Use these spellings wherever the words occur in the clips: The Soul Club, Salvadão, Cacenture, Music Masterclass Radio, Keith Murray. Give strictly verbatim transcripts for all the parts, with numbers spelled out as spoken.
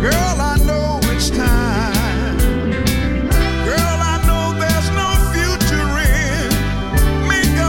Girl, I know there's no future in me.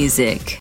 music.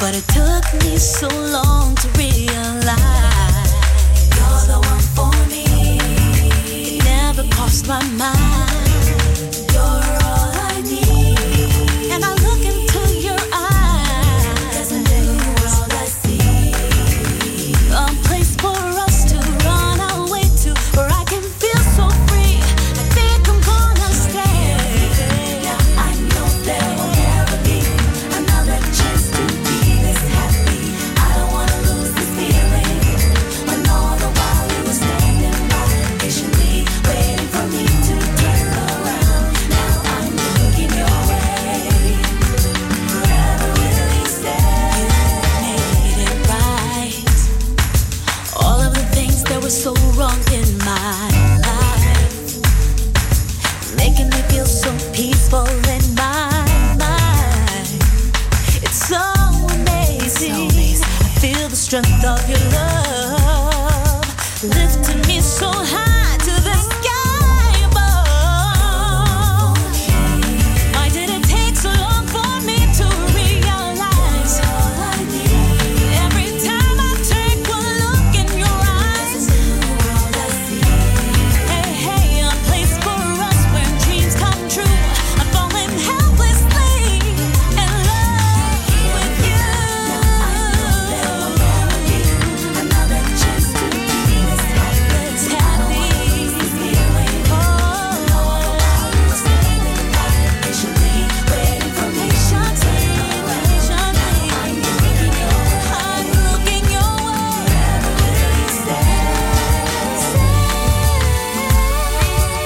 But it took me so long to realize another one for me. It never crossed my mind. You're all I need. And I look into your eyes. There's a new world I see. A place for us to run away to, where I can feel so free. I think I'm gonna stay. Now I know there will never be another chance to be this happy. I don't wanna lose this feeling. When all the while you were standing by, patiently waiting for me to turn around. Now I'm looking your way. Forever will you stay. You made it right. All of the things that were so wrong in my life, making me feel so peaceful in my mind. It's so amazing. I feel the strength of your love, lifting me so high to the sky above. Why did it take so long for me to realize? Every time I take one look in your eyes. Hey, hey, a place for us where dreams come true. I'm falling helplessly in love with you. It's happy. I'm looking your way. Stay here with me. Don't you ever leave. Stay here with me. Don't you ever leave. Stay here with me.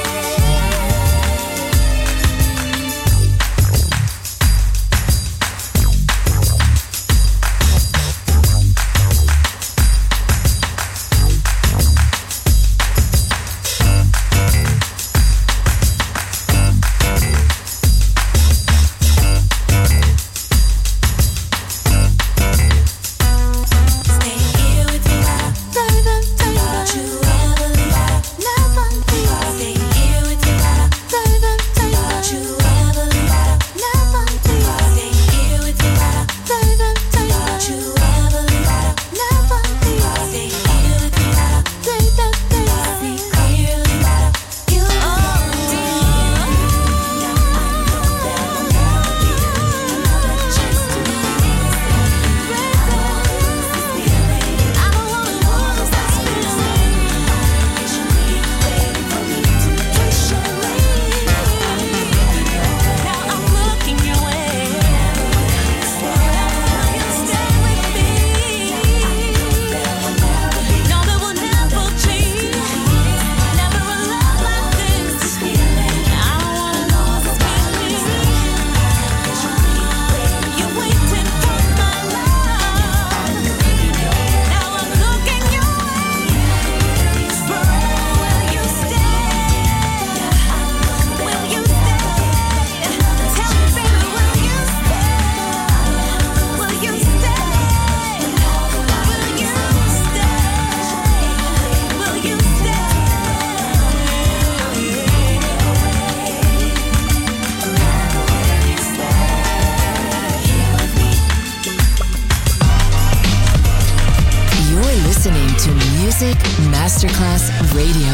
Don't you ever leave. Stay here with me. Stay clearly. You You're listening to Music Masterclass Radio.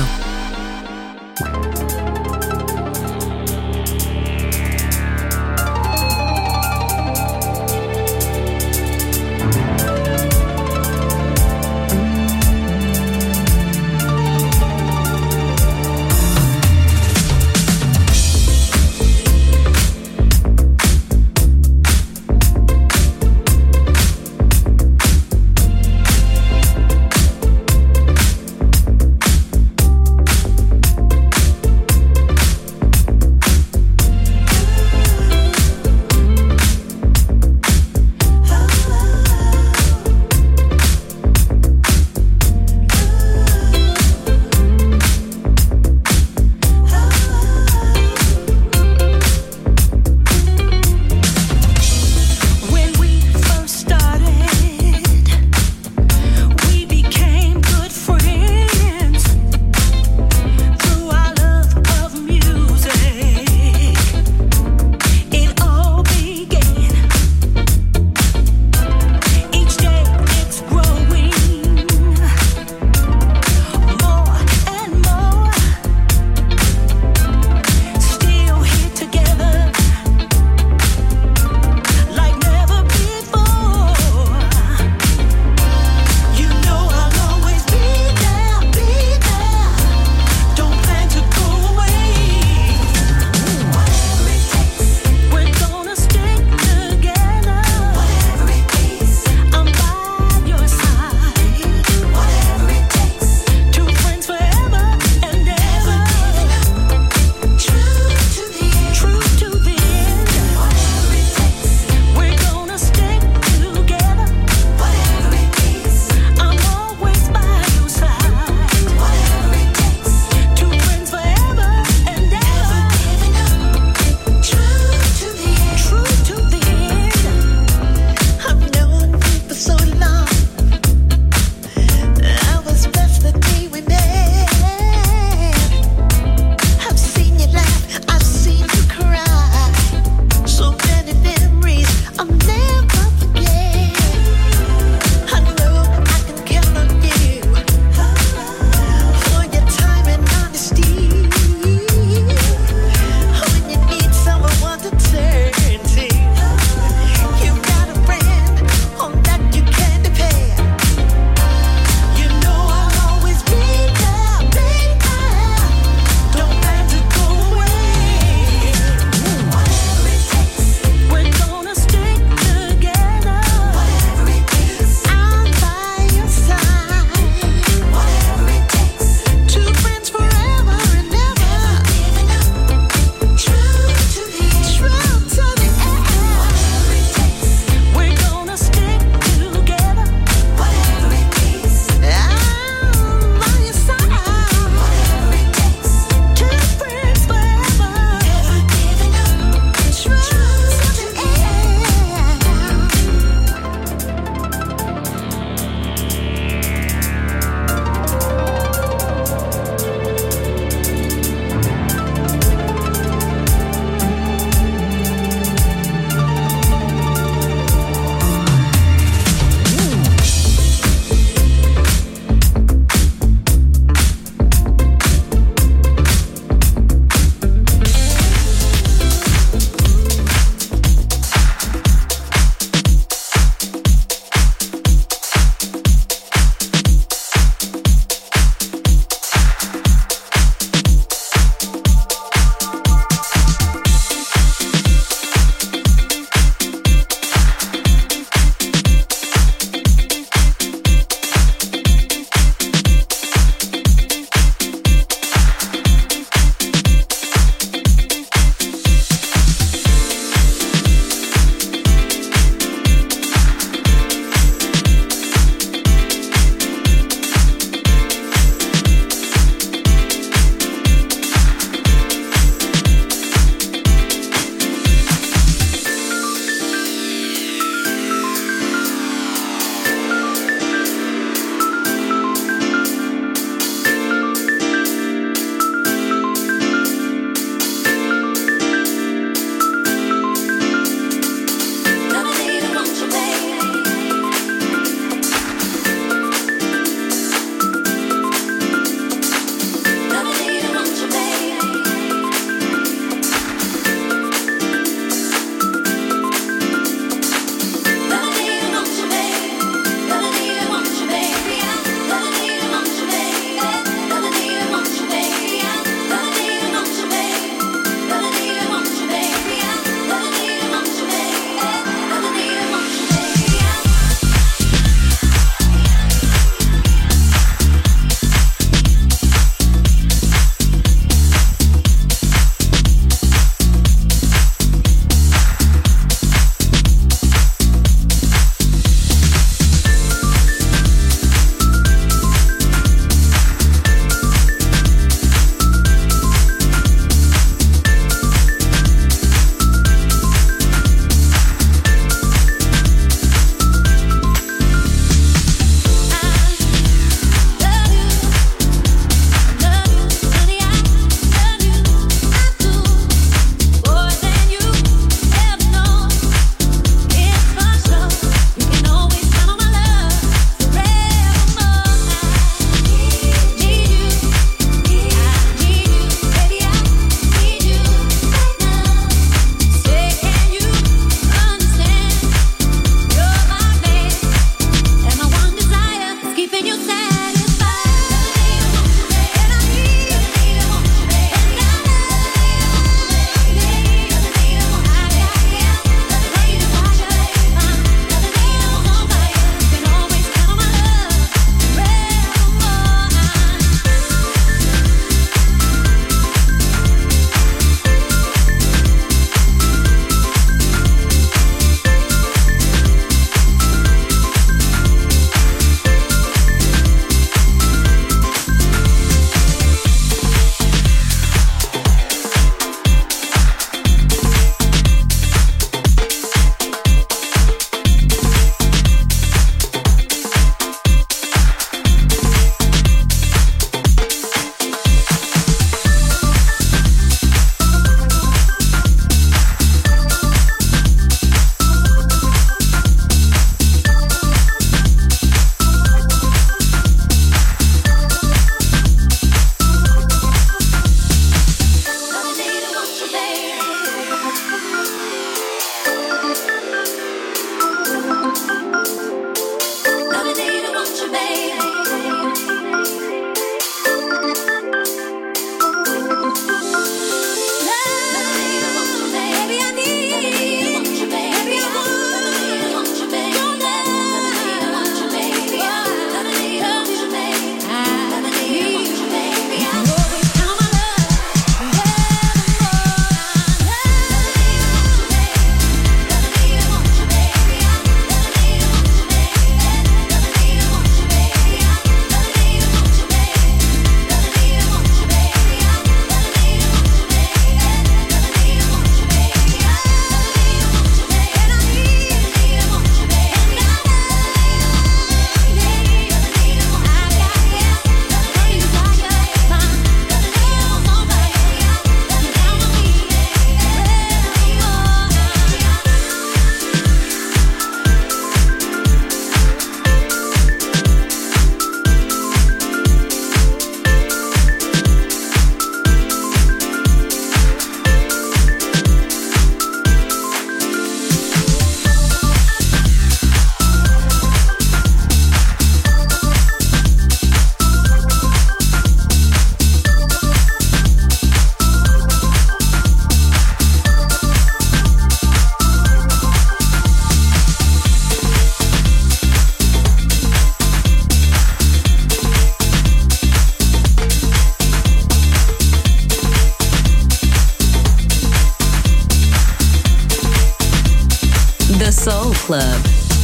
Soul Club,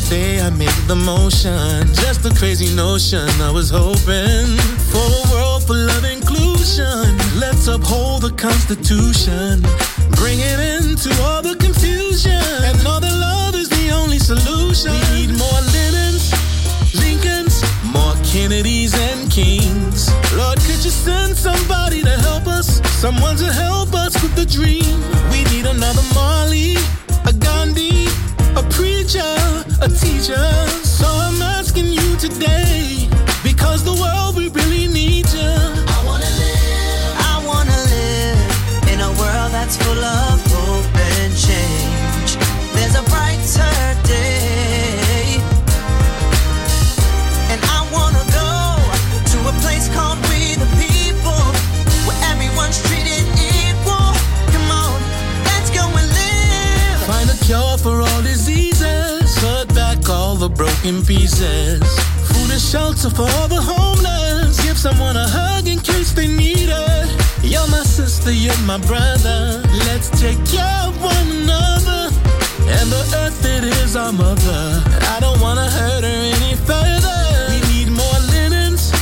today I made the motion. Just a crazy notion. I was hoping for a world full of inclusion. Let's uphold the Constitution. Bring it into all the confusion. And know that love is the only solution. We need more Lincolns, Lincolns, more Kennedys and Kings. Lord, could you send somebody to help us? Someone to help us with the dream. We need another Marley, a Gandhi, a preacher, a teacher. So I'm asking you today, because the world, we really need you. I wanna live, I wanna live in a world that's full of hope and change. There's a brighter day. And I wanna go to a place called We the People, where everyone's treated equal. Come on, let's go and live. Find a cure for all diseases, cut back all the broken pieces. Food and shelter for all the homeless. Give someone a hug in case they need it. You're my sister, you're my brother. Let's take care of one another. And the earth, it is our mother. I don't wanna hurt her any further. We need more Lincolns,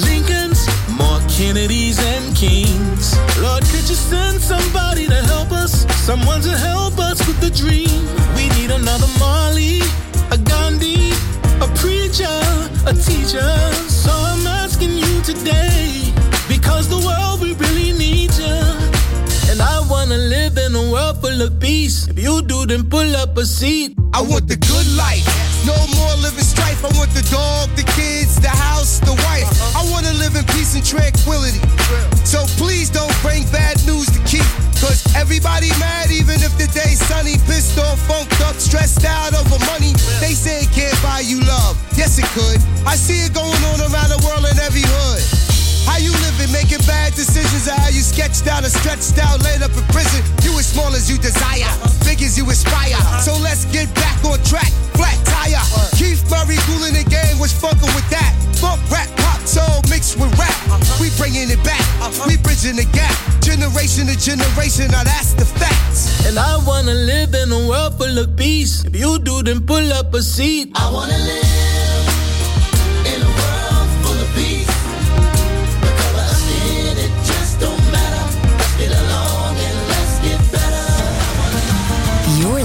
Lincolns, more Kennedys and Kings. Lord, could you send somebody to help us? Someone to help us with the dream. We need another Marley, a Gandhi, a preacher, a teacher. So I'm asking you today, because the world, we really need you. And I wanna live in a world full of peace. If you do, then pull up a seat. I want the good life, no more living strife. I want the dog, the kids, the house, the wife. I wanna live in peace and tranquility. So please don't bring bad news to Keith, cause everybody mad, even if the day's sunny. Pissed off, funked up, stressed out over money. They say it can't buy you love. Yes, it could. I see it going on around the world in every hood. How you living, making bad decisions, or how you sketched out or stretched out, laid up in prison. You as small as you desire, big as you aspire. So let's get back on track, flat tire. Keith Murray, cool in the game, was fucking with that. Funk, rap, pop, soul, mixed with rap. We bringing it back, we bridging the gap. Generation to generation, now that's the facts. And I wanna live in a world full of peace. If you do, then pull up a seat. I wanna live in a world full of peace. The color of skin, it just don't matter. Let's get along and let's get better. You're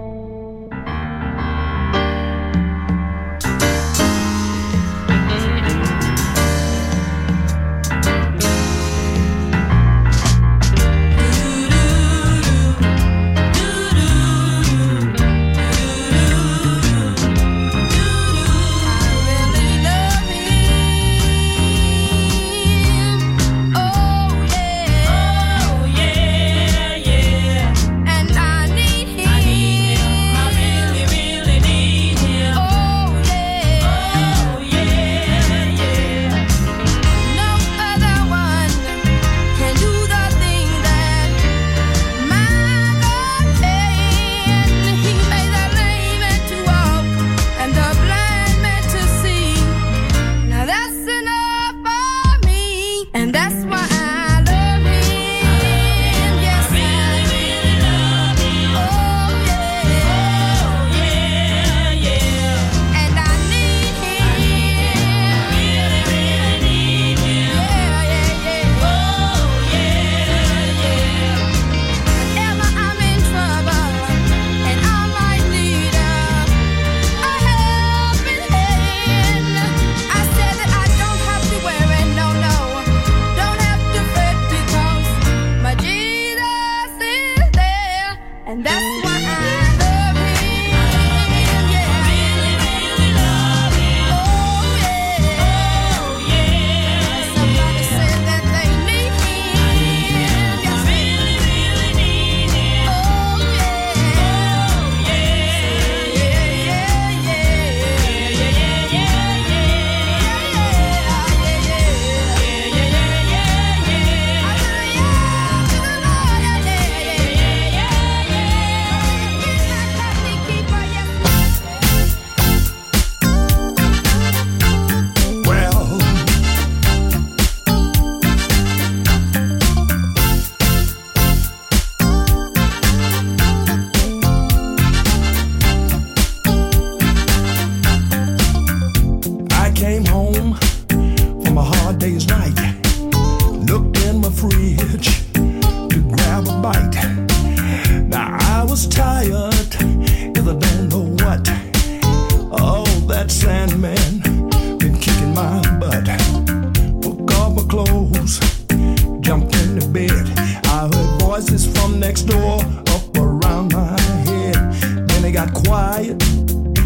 got quiet,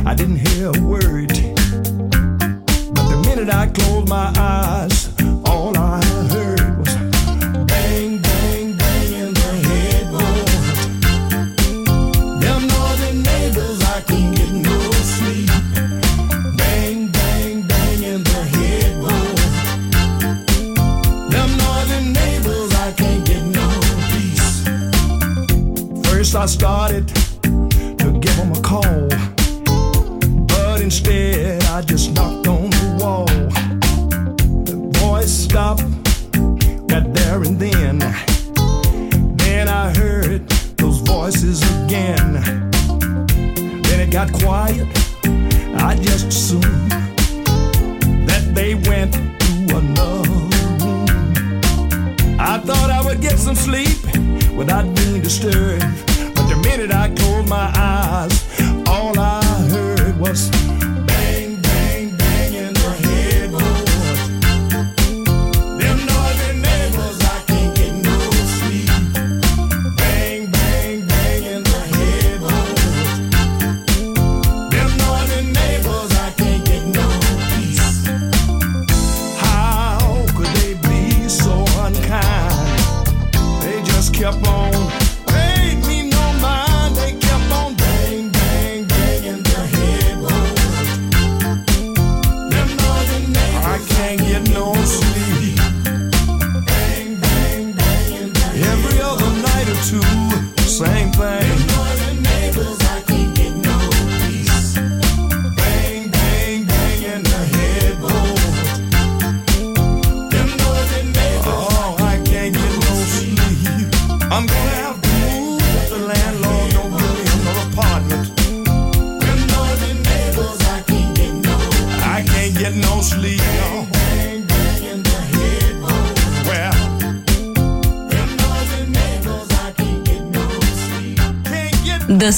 I didn't hear a word. But the minute I closed my eyes, all I heard was bang, bang, bang in the headboard. Them northern neighbors, I couldn't get no sleep. Bang, bang, bang in the headboard. Them northern neighbors, I can't get no peace. First I started to give them a call, but instead I just knocked on the wall. The voice stopped right there and then. Then I heard those voices again. Then it got quiet. I just assumed that they went to another room. I thought I would get some sleep without being disturbed. The minute I closed my eyes, all I heard was bang, bang, bang in the headboard. Them northern neighbors, I can't get no sleep. Bang, bang, bang in the headboard. Them northern neighbors, I can't get no peace. How could they be so unkind? They just kept on. The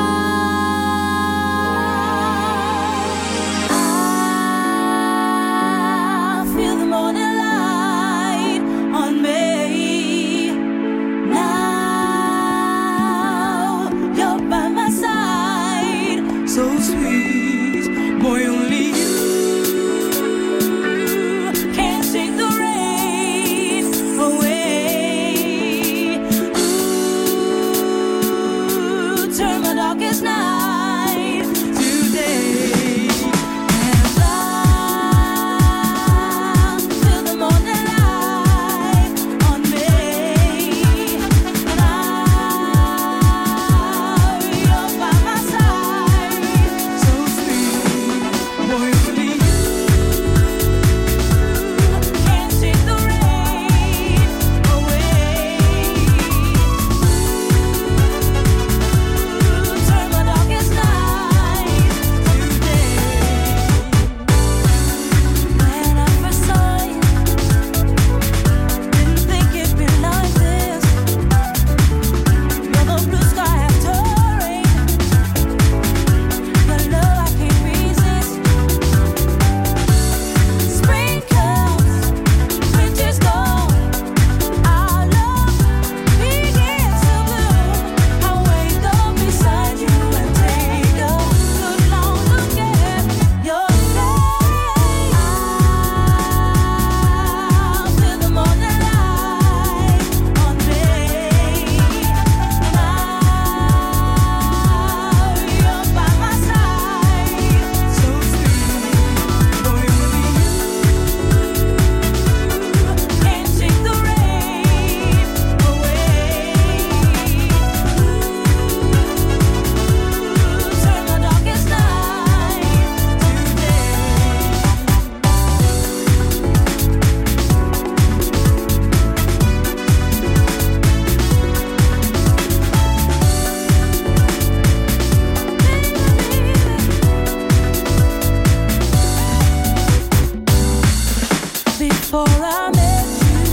Before I met you,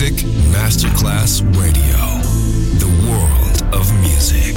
Music Masterclass Radio. The world of music.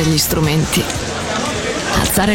sistemare gli strumenti, alzare